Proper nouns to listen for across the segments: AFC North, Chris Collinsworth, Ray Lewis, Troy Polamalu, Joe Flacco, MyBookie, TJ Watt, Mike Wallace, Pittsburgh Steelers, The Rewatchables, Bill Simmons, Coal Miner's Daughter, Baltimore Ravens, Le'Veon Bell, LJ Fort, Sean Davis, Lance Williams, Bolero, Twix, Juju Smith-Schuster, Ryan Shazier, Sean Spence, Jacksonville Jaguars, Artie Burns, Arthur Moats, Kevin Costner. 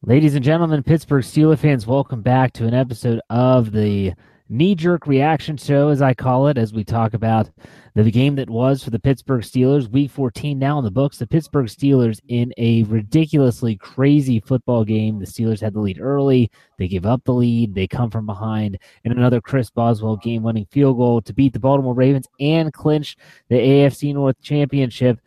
Ladies and gentlemen, Pittsburgh Steelers fans, welcome back to an episode of the knee-jerk reaction show, as I call it, as we talk about the game that was for the Pittsburgh Steelers. Week 14 now in the books. The Pittsburgh Steelers in a ridiculously crazy football game. The Steelers had the lead early. They give up the lead. They come from behind in another Chris Boswell game-winning field goal to beat the Baltimore Ravens and clinch the AFC North championship.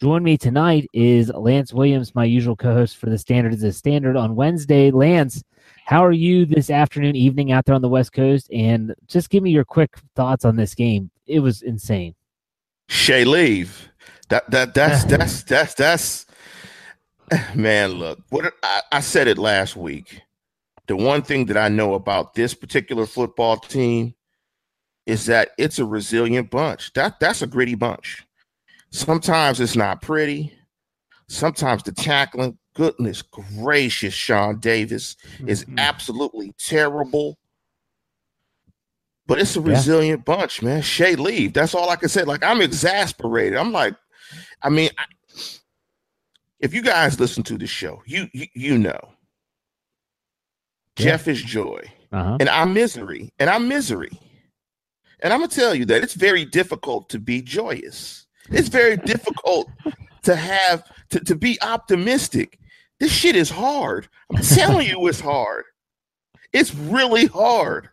Join me tonight is Lance Williams, my usual co-host for The Standard is a Standard on Wednesday. Lance, how are you this afternoon, evening out there on the West Coast? And just give me your quick thoughts on this game. It was insane. Shay Leave. That's man, look, what I said it last week. The one thing that I know about this particular football team is that it's a resilient bunch. That's a gritty bunch. Sometimes it's not pretty. Sometimes the tackling, goodness gracious, Sean Davis is absolutely terrible. But it's a resilient bunch, man. Shay Leave. That's all I can say. Like, I'm exasperated. I'm like, I mean, if you guys listen to the show, you know, Jeff is joy, and I'm misery, and I'm gonna tell you that it's very difficult to be joyous. It's very difficult to have to be optimistic. This shit is hard. I'm telling you, it's hard. It's really hard.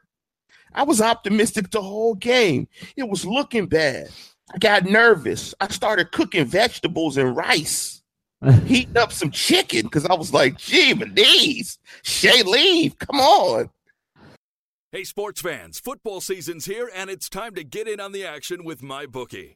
I was optimistic the whole game. It was looking bad. I got nervous. I started cooking vegetables and rice, heating up some chicken because I was like, gee, but these Shay Leave, come on. Hey, sports fans, football season's here, and it's time to get in on the action with MyBookie.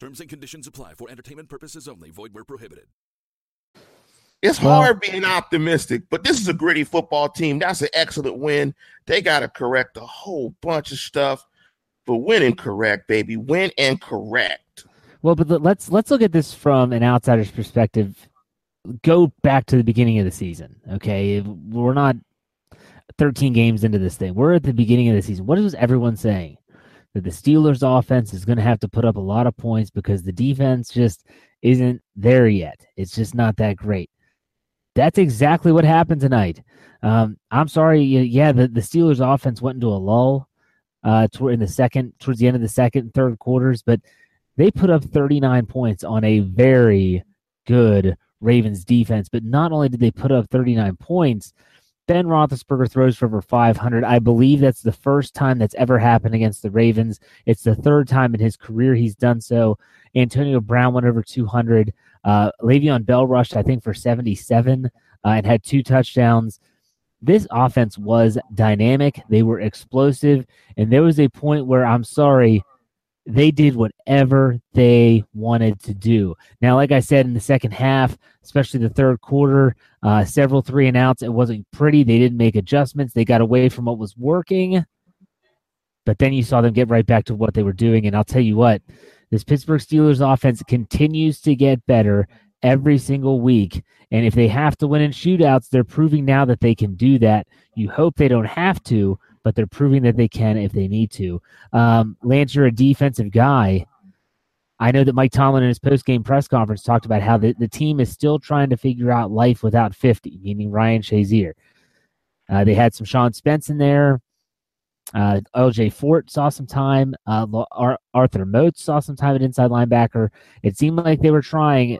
Terms and conditions apply. For entertainment purposes only. Void where prohibited. It's hard being optimistic, but this is a gritty football team. That's an excellent win. They got to correct a whole bunch of stuff, but win and correct, baby. Win and correct. Well, but let's look at this from an outsider's perspective. Go back to the beginning of the season, okay? We're not 13 games into this thing. We're at the beginning of the season. What is everyone saying? That the Steelers' offense is going to have to put up a lot of points because the defense just isn't there yet. It's just not that great. That's exactly what happened tonight. I'm sorry. Yeah, the Steelers' offense went into a lull towards the end of the second and third quarters, but they put up 39 points on a very good Ravens defense. But not only did they put up 39 points, Ben Roethlisberger throws for over 500. I believe that's the first time that's ever happened against the Ravens. It's the third time in his career he's done so. Antonio Brown went over 200. Le'Veon Bell rushed, I think, for 77 and had 2 touchdowns. This offense was dynamic. They were explosive. And there was a point where, I'm sorry, they did whatever they wanted to do. Now, like I said, in the second half, especially the third quarter, several 3-and-outs, it wasn't pretty. They didn't make adjustments. They got away from what was working. But then you saw them get right back to what they were doing. And I'll tell you what, this Pittsburgh Steelers offense continues to get better every single week. And if they have to win in shootouts, they're proving now that they can do that. You hope they don't have to, but they're proving that they can if they need to. Lance, you're a defensive guy. I know that Mike Tomlin in his post-game press conference talked about how the team is still trying to figure out life without 50, meaning Ryan Shazier. They had some Sean Spence in there. LJ Fort saw some time. Arthur Moats saw some time at inside linebacker. It seemed like they were trying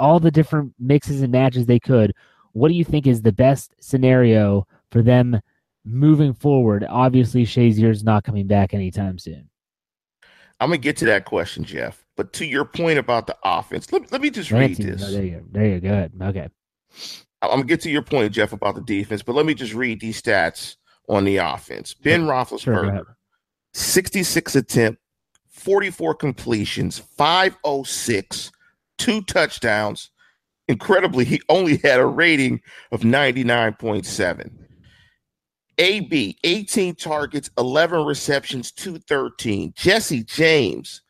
all the different mixes and matches they could. What do you think is the best scenario for them moving forward? Obviously, Shazier's not coming back anytime soon. I'm going to get to that question, Jeff. But to your point about the offense, let me just read this. Oh, there you go. Okay. I'm going to get to your point, Jeff, about the defense, but let me just read these stats on the offense. Ben Roethlisberger, 66 attempts, 44 completions, 506, 2 touchdowns. Incredibly, he only had a rating of 99.7. AB, 18 targets, 11 receptions, 213. Jesse James,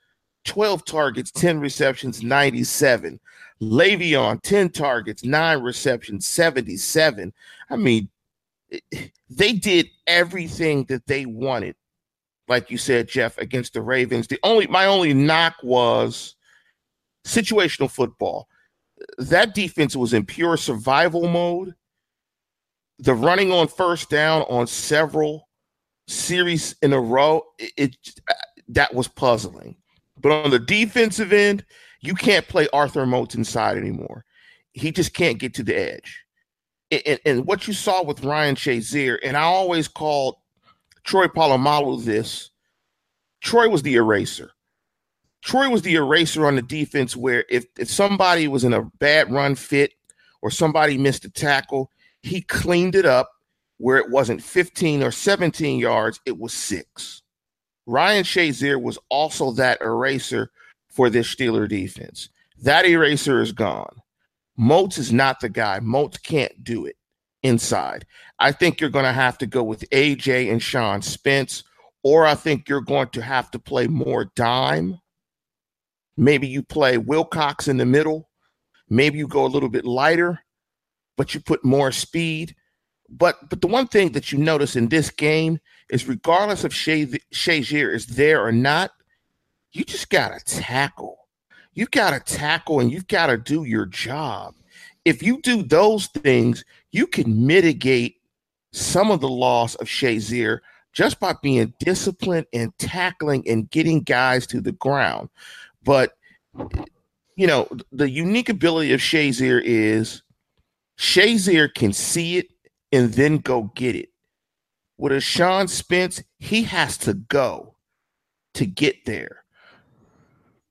12 targets, 10 receptions, 97. Le'Veon, 10 targets, 9 receptions, 77. I mean, they did everything that they wanted, like you said, Jeff, against the Ravens. My only knock was situational football. That defense was in pure survival mode. The running on first down on several series in a row, that was puzzling. But on the defensive end, you can't play Arthur Moats inside anymore. He just can't get to the edge. And what you saw with Ryan Shazier, and I always called Troy Polamalu this, Troy was the eraser. Troy was the eraser on the defense where if somebody was in a bad run fit or somebody missed a tackle, he cleaned it up where it wasn't 15 or 17 yards. It was 6. Ryan Shazier was also that eraser for this Steeler defense. That eraser is gone. Moats is not the guy. Moats can't do it inside. I think you're going to have to go with AJ and Sean Spence, or I think you're going to have to play more dime. Maybe you play Wilcox in the middle. Maybe you go a little bit lighter, but you put more speed. But the one thing that you notice in this game is regardless of Shazier is there or not, you just got to tackle. You've got to tackle and you've got to do your job. If you do those things, you can mitigate some of the loss of Shazier just by being disciplined and tackling and getting guys to the ground. But, you know, the unique ability of Shazier is Shazier can see it and then go get it. With a Sean Spence, he has to go to get there.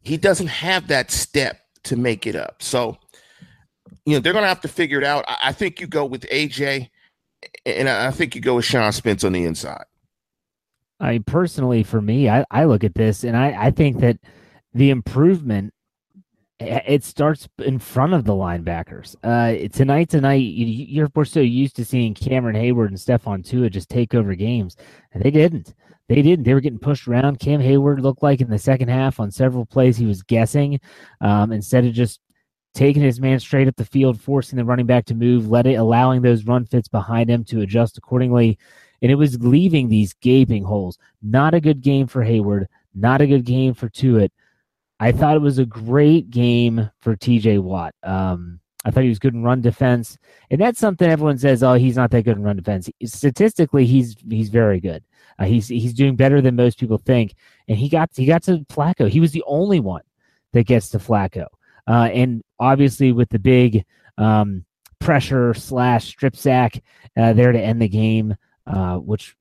He doesn't have that step to make it up. So, you know, they're going to have to figure it out. I think you go with AJ, and I think you go with Sean Spence on the inside. I mean, personally, for me, I look at this, and I think that the improvement, it starts in front of the linebackers. Tonight, we're so used to seeing Cameron Hayward and Stephon Tuitt just take over games, and they didn't. They were getting pushed around. Cam Hayward looked like in the second half on several plays he was guessing instead of just taking his man straight up the field, forcing the running back to move, allowing those run fits behind him to adjust accordingly. And it was leaving these gaping holes. Not a good game for Hayward. Not a good game for Tuitt. I thought it was a great game for TJ Watt. I thought he was good in run defense. And that's something everyone says, oh, he's not that good in run defense. Statistically, he's very good. He's doing better than most people think, and he got to Flacco. He was the only one that gets to Flacco, and obviously with the big pressure / strip sack there to end the game, which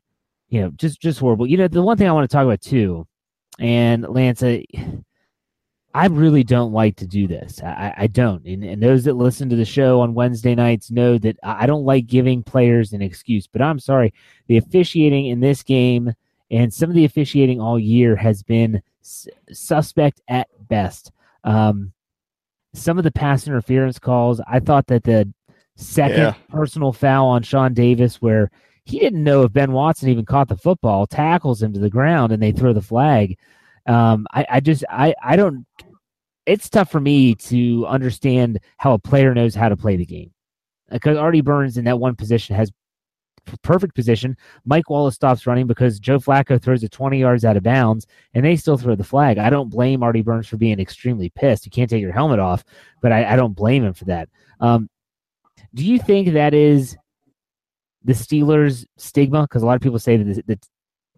just horrible. You know, the one thing I want to talk about too, and Lance, I really don't like to do this. I don't, and those that listen to the show on Wednesday nights know that I don't like giving players an excuse, but I'm sorry. The officiating in this game and some of the officiating all year has been suspect at best. Some of the pass interference calls, I thought that the second personal foul on Sean Davis, where he didn't know if Ben Watson even caught the football, tackles him to the ground, and they throw the flag. I don't. It's tough for me to understand how a player knows how to play the game, because Artie Burns in that one position has perfect position. Mike Wallace stops running because Joe Flacco throws it 20 yards out of bounds, and they still throw the flag. I don't blame Artie Burns for being extremely pissed. You can't take your helmet off, but I don't blame him for that. Do you think that is the Steelers' stigma? Because a lot of people say that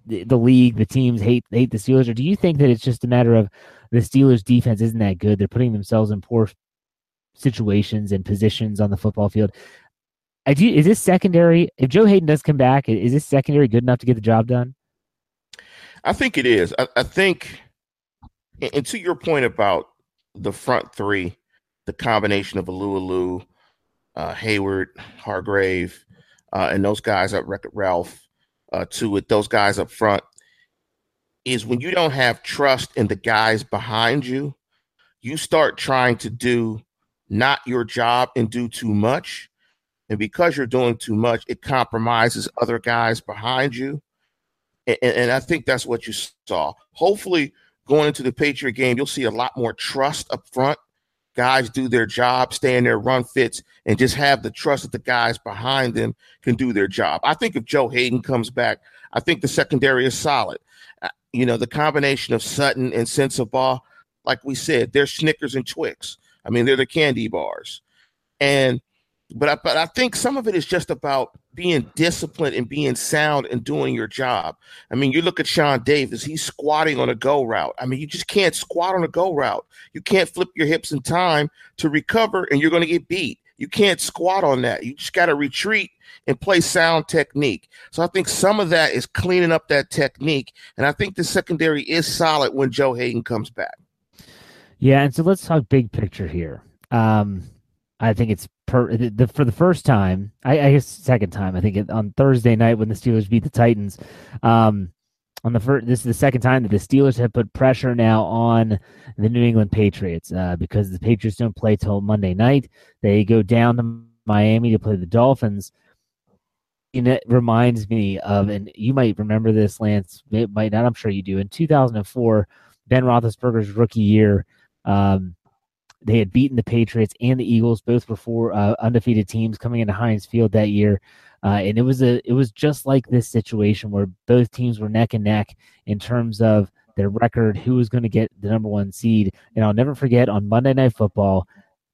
the league, the teams hate the Steelers, or do you think that it's just a matter of the Steelers' defense isn't that good? They're putting themselves in poor situations and positions on the football field. Is this secondary, if Joe Hayden does come back, is this secondary good enough to get the job done? I think it is. I think, and to your point about the front three, the combination of Alualu, Hayward, Hargrave, and those guys at Wreck-It Ralph, with those guys up front, is when you don't have trust in the guys behind you, you start trying to do not your job and do too much. And because you're doing too much, it compromises other guys behind you. And I think that's what you saw. Hopefully, going into the Patriot game, you'll see a lot more trust up front. Guys do their job, stay in their run fits, and just have the trust that the guys behind them can do their job. I think if Joe Hayden comes back, I think the secondary is solid. You know, the combination of Sutton and Sensabaugh, like we said, they're Snickers and Twix. I mean, they're the candy bars. But I think some of it is just about being disciplined and being sound and doing your job. I mean, you look at Sean Davis, he's squatting on a go route. I mean, you just can't squat on a go route. You can't flip your hips in time to recover, and you're going to get beat. You can't squat on that. You just got to retreat and play sound technique. So I think some of that is cleaning up that technique, and I think the secondary is solid when Joe Hayden comes back. Yeah, and so let's talk big picture here. I think it's for the first time, I guess second time, I think on Thursday night when the Steelers beat the Titans, this is the second time that the Steelers have put pressure now on the New England Patriots because the Patriots don't play till Monday night. They go down to Miami to play the Dolphins. And it reminds me of, and you might remember this, Lance, it might not, I'm sure you do. In 2004, Ben Roethlisberger's rookie year, they had beaten the Patriots and the Eagles. Both were four undefeated teams coming into Heinz Field that year. And it was just like this situation where both teams were neck and neck in terms of their record, who was going to get the number one seed. And I'll never forget, on Monday Night Football,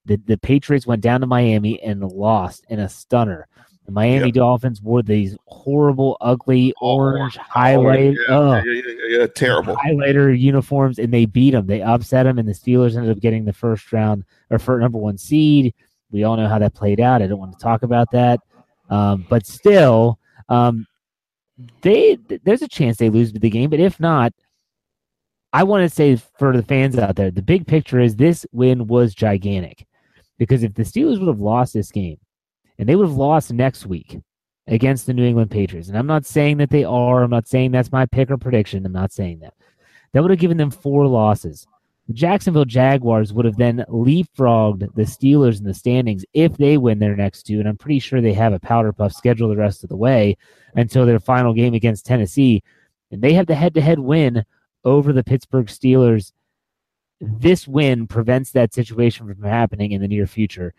the Patriots went down to Miami and lost in a stunner. The Miami Dolphins wore these horrible, ugly, orange, terrible highlighter uniforms, and they beat them. They upset them, and the Steelers ended up getting the first round or for number one seed. We all know how that played out. I don't want to talk about that, but still, there's a chance they lose the game. But if not, I want to say for the fans out there, the big picture is this win was gigantic, because if the Steelers would have lost this game, and they would have lost next week against the New England Patriots, and I'm not saying that they are, I'm not saying that's my pick or prediction, I'm not saying that. That would have given them 4 losses. The Jacksonville Jaguars would have then leapfrogged the Steelers in the standings if they win their next 2, and I'm pretty sure they have a powder puff schedule the rest of the way until their final game against Tennessee, and they have the head-to-head win over the Pittsburgh Steelers. This win prevents that situation from happening in the near future.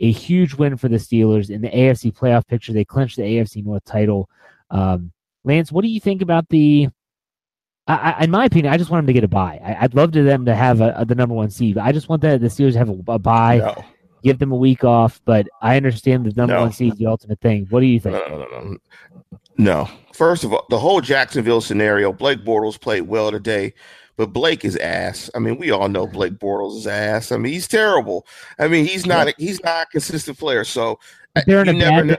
A huge win for the Steelers in the AFC playoff picture. They clinched the AFC North title. Lance, what do you think about the? In my opinion, I just want them to get a bye. I'd love them to have the number one seed. I just want the Steelers to have a bye, give them a week off. But I understand the number one seed is the ultimate thing. What do you think? No. First of all, the whole Jacksonville scenario. Blake Bortles played well today. But Blake is ass. I mean, we all know Blake Bortles is ass. I mean, he's terrible. I mean, he's not a consistent player. So they're in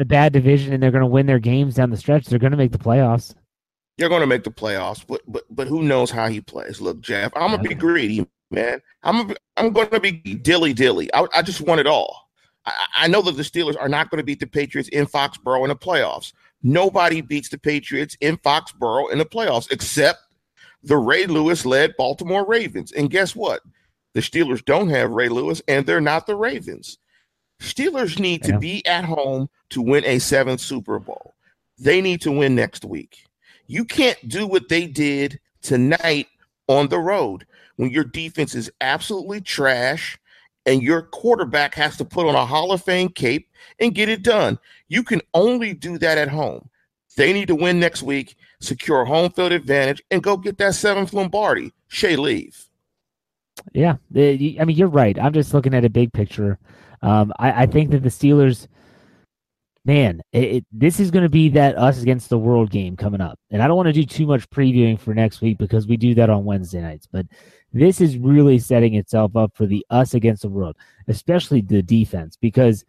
a bad division, and they're going to win their games down the stretch. They're going to make the playoffs. You're going to make the playoffs, but who knows how he plays? Look, Jeff, I'm gonna be greedy, man. I'm going to be dilly-dilly. I just want it all. I know that the Steelers are not going to beat the Patriots in Foxborough in the playoffs. Nobody beats the Patriots in Foxborough in the playoffs except the Ray Lewis-led Baltimore Ravens. And guess what? The Steelers don't have Ray Lewis, and they're not the Ravens. Steelers need to be at home to win a 7th Super Bowl. They need to win next week. You can't do what they did tonight on the road when your defense is absolutely trash and your quarterback has to put on a Hall of Fame cape and get it done. You can only do that at home. They need to win next week, secure home field advantage, and go get that 7th Lombardi. Shea leave. Yeah, I mean, you're right. I'm just looking at a big picture. I think that the Steelers, man, this is going to be that us against the world game coming up. And I don't want to do too much previewing for next week because we do that on Wednesday nights. But this is really setting itself up for the us against the world, especially the defense, because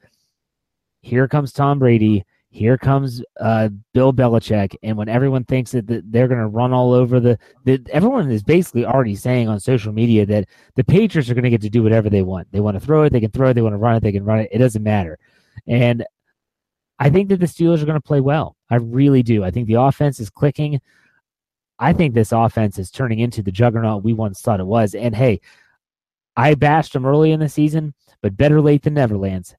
here comes Tom Brady. Here comes Bill Belichick, and when everyone thinks that they're going to run all over everyone is basically already saying on social media that the Patriots are going to get to do whatever they want. They want to throw it, they can throw it. They want to run it, they can run it. It doesn't matter. And I think that the Steelers are going to play well. I really do. I think the offense is clicking. I think this offense is turning into the juggernaut we once thought it was. And, hey, I bashed them early in the season, but better late than never, Lance.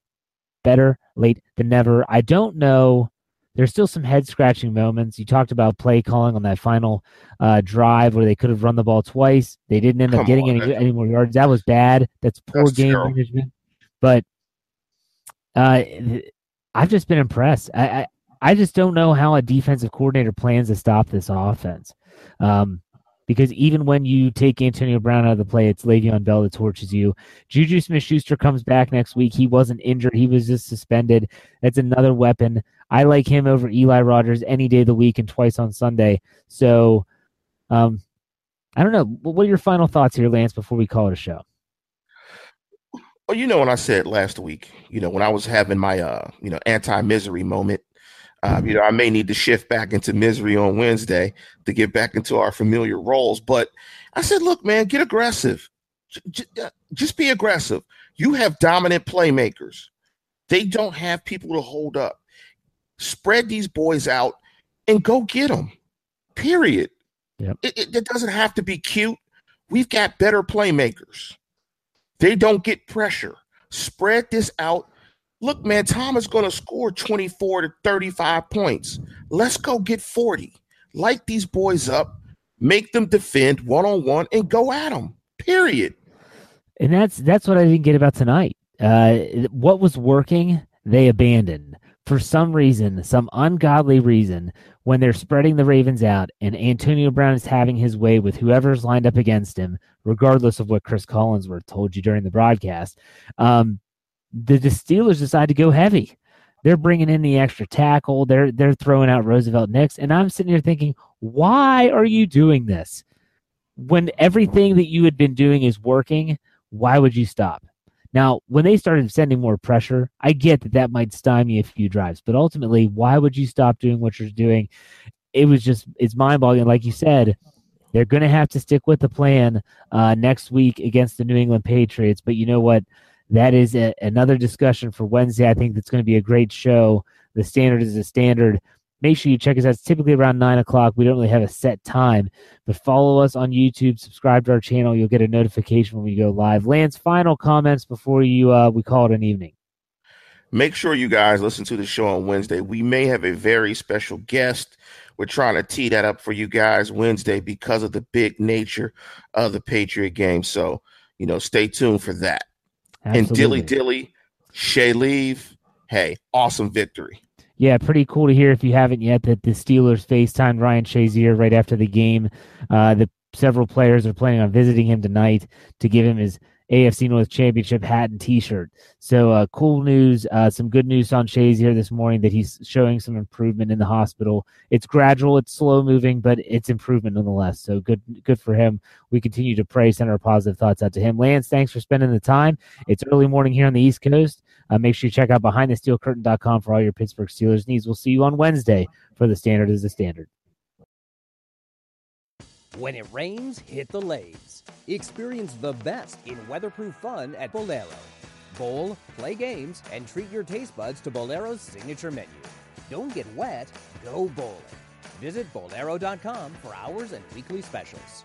Better late than never. I don't know. There's still some head-scratching moments. You talked about play calling on that final drive where they could have run the ball twice. They didn't end up getting any more yards. That was bad. That's poor game management. But I've just been impressed. I just don't know how a defensive coordinator plans to stop this offense. Because even when you take Antonio Brown out of the play, it's Le'Veon Bell that torches you. Juju Smith-Schuster comes back next week. He wasn't injured. He was just suspended. That's another weapon. I like him over Eli Rogers any day of the week and twice on Sunday. So, I don't know. What are your final thoughts here, Lance, before we call it a show? Well, you know when I said last week, you know, when I was having my, anti-misery moment, I may need to shift back into misery on Wednesday to get back into our familiar roles. But I said, look, man, get aggressive. Just be aggressive. You have dominant playmakers. They don't have people to hold up. Spread these boys out and go get them, period. Yep. It doesn't have to be cute. We've got better playmakers. They don't get pressure. Spread this out. Look, man, Tom is going to score 24 to 35 points. Let's go get 40. Light these boys up, make them defend one-on-one, and go at them, period. And that's what I didn't get about tonight. What was working, they abandoned. For some reason, some ungodly reason, when they're spreading the Ravens out and Antonio Brown is having his way with whoever's lined up against him, regardless of what Chris Collinsworth told you during the broadcast, the Steelers decide to go heavy. They're bringing in the extra tackle. They're throwing out Roosevelt Nix. And I'm sitting here thinking, why are you doing this? When everything that you had been doing is working, why would you stop? Now, when they started sending more pressure, I get that that might stymie a few drives. But ultimately, why would you stop doing what you're doing? It was just, it's mind-boggling. Like you said, they're going to have to stick with the plan next week against the New England Patriots. But you know what? That is another discussion for Wednesday. I think that's going to be a great show. The standard is the standard. Make sure you check us out. It's typically around 9 o'clock. We don't really have a set time. But follow us on YouTube. Subscribe to our channel. You'll get a notification when we go live. Lance, final comments before you we call it an evening. Make sure you guys listen to the show on Wednesday. We may have a very special guest. We're trying to tee that up for you guys Wednesday because of the big nature of the Patriot game. So, you know, stay tuned for that. Absolutely. And dilly-dilly, Shay leave. Hey, awesome victory. Yeah, pretty cool to hear if you haven't yet that the Steelers FaceTimed Ryan Shazier right after the game. The several players are planning on visiting him tonight to give him his AFC North Championship hat and T-shirt. So cool news, some good news on Shazier this morning that he's showing some improvement in the hospital. It's gradual, it's slow-moving, but it's improvement nonetheless. So good for him. We continue to pray, send our positive thoughts out to him. Lance, thanks for spending the time. It's early morning here on the East Coast. Make sure you check out BehindTheSteelCurtain.com for all your Pittsburgh Steelers needs. We'll see you on Wednesday for The Standard is the Standard. When it rains, hit the Lays. Experience the best in weatherproof fun at Bolero. Bowl, play games, and treat your taste buds to Bolero's signature menu. Don't get wet, go bowling. Visit Bolero.com for hours and weekly specials.